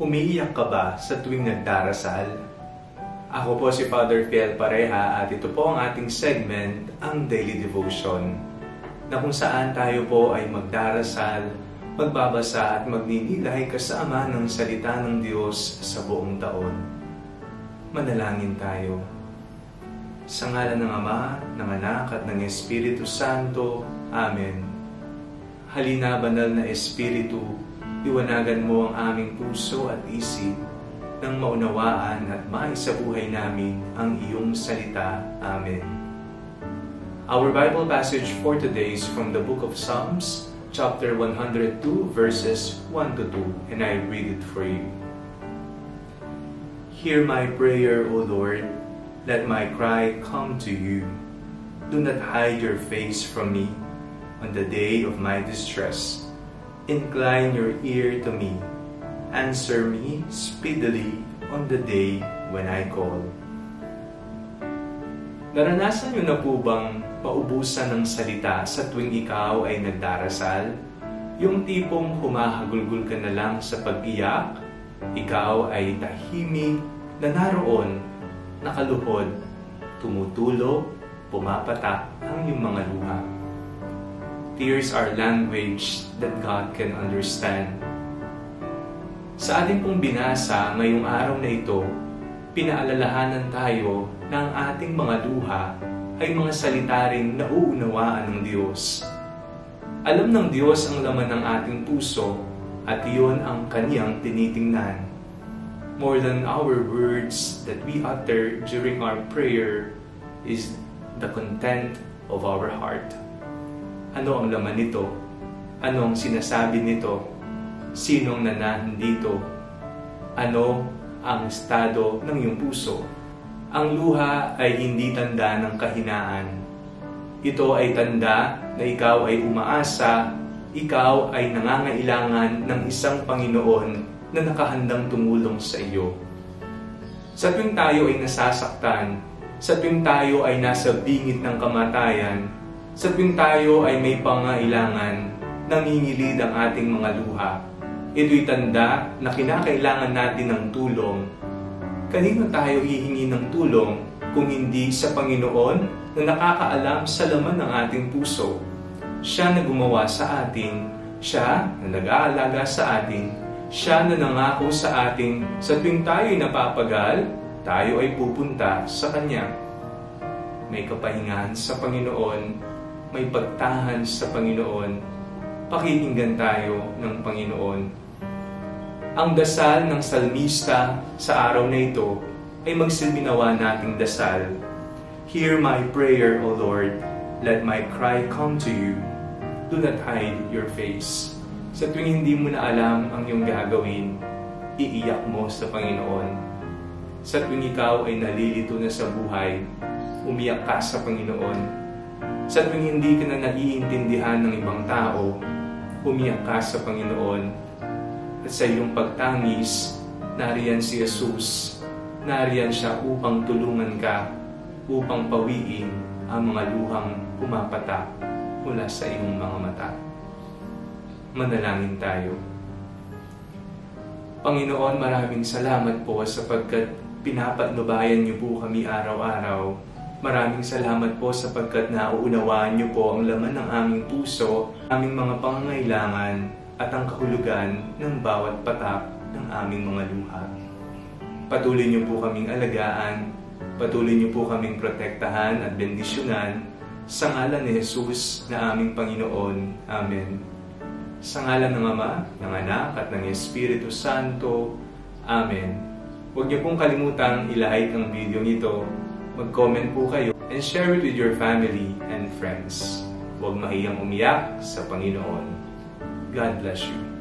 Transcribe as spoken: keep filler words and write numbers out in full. Umiiyak ka ba sa tuwing nagdarasal? Ako po si Father Fiel Pareja at ito po ang ating segment, ang Daily Devotion, na kung saan tayo po ay magdarasal, magbabasa at magninilay kasama ng salita ng Diyos sa buong taon. Manalangin tayo. Sa ngalan ng Ama, ng Anak at ng Espiritu Santo. Amen. Halina, Banal na Espiritu, iwanagan mo ang aming puso at isip nang maunawaan at maisabuhay namin ang iyong salita. Amen. Our Bible passage for today is from the Book of Psalms, chapter one hundred two, verses one to two, and I read it for you. Hear my prayer, O Lord. Let my cry come to you. Do not hide your face from me on the day of my distress. Incline your ear to me. Answer me speedily on the day when I call. Naranasan niyo na po bang paubusan ng salita sa tuwing ikaw ay nagdarasal? Yung tipong humahagulgul ka na lang sa pag-iyak, ikaw ay tahimik na naroon, nakaluhod, tumutulo, pumapatak ang iyong mga luha. Tears are language that God can understand. Sa ating pong binasa ngayong araw na ito, pinaalalahanan tayo na ang ating mga luha ay mga salita ring nauunawaan ng Diyos. Alam ng Diyos ang laman ng ating puso at iyon ang Kaniyang tinitingnan. More than our words that we utter during our prayer is the content of our heart. Ano ang laman nito? Ano ang sinasabi nito? Sinong nanahan dito? Ano ang estado ng iyong puso? Ang luha ay hindi tanda ng kahinaan. Ito ay tanda na ikaw ay umaasa, ikaw ay nangangailangan ng isang Panginoon na nakahandang tumulong sa iyo. Sa tuwing tayo ay nasasaktan, sa tuwing tayo ay nasa bingit ng kamatayan, sa tuwing tayo ay may pangailangan, nangingilid ang ating mga luha. Ito'y tanda na kinakailangan natin ng tulong. Kanino tayo hihingi ng tulong kung hindi sa Panginoon na nakakaalam sa laman ng ating puso? Siya na gumawa sa atin, siya na nag-aalaga sa atin, siya na nangako sa atin sa tuwing tayo'y napapagal, tayo ay pupunta sa Kanya. May kapahingahan sa Panginoon, may pagtahan sa Panginoon, pakikinggan tayo ng Panginoon. Ang dasal ng salmista sa araw na ito ay magsilbinawa nating dasal. Hear my prayer, O Lord. Let my cry come to you. Do not hide your face. Sa tuwing hindi mo na alam ang iyong gagawin, iiyak mo sa Panginoon. Sa tuwing ikaw ay nalilito na sa buhay, umiyak ka sa Panginoon. Sa tuwing hindi ka na naiintindihan ng ibang tao, umiyak ka sa Panginoon. At sa iyong pagtangis, nariyan si Jesus. Nariyan siya upang tulungan ka, upang pawiin ang mga luhang pumapata mula sa iyong mga mata. Manalangin tayo. Panginoon, maraming salamat po sapagkat pinapatnubayan niyo po kami araw-araw. Maraming salamat po sapagkat nauunawaan niyo po ang laman ng aming puso, aming mga pangangailangan at ang kahulugan ng bawat patak ng aming mga luha. Patuloy niyo po kaming alagaan, patuloy niyo po kaming protektahan at bendisyonan sa ngalan ni Jesus na aming Panginoon. Amen. Sa ngalan ng Ama, ng Anak at ng Espiritu Santo. Amen. Huwag niyo pong kalimutang i-like ang video nito. Mag-comment po kayo and share it with your family and friends. Huwag mahiyang umiyak sa Panginoon. God bless you.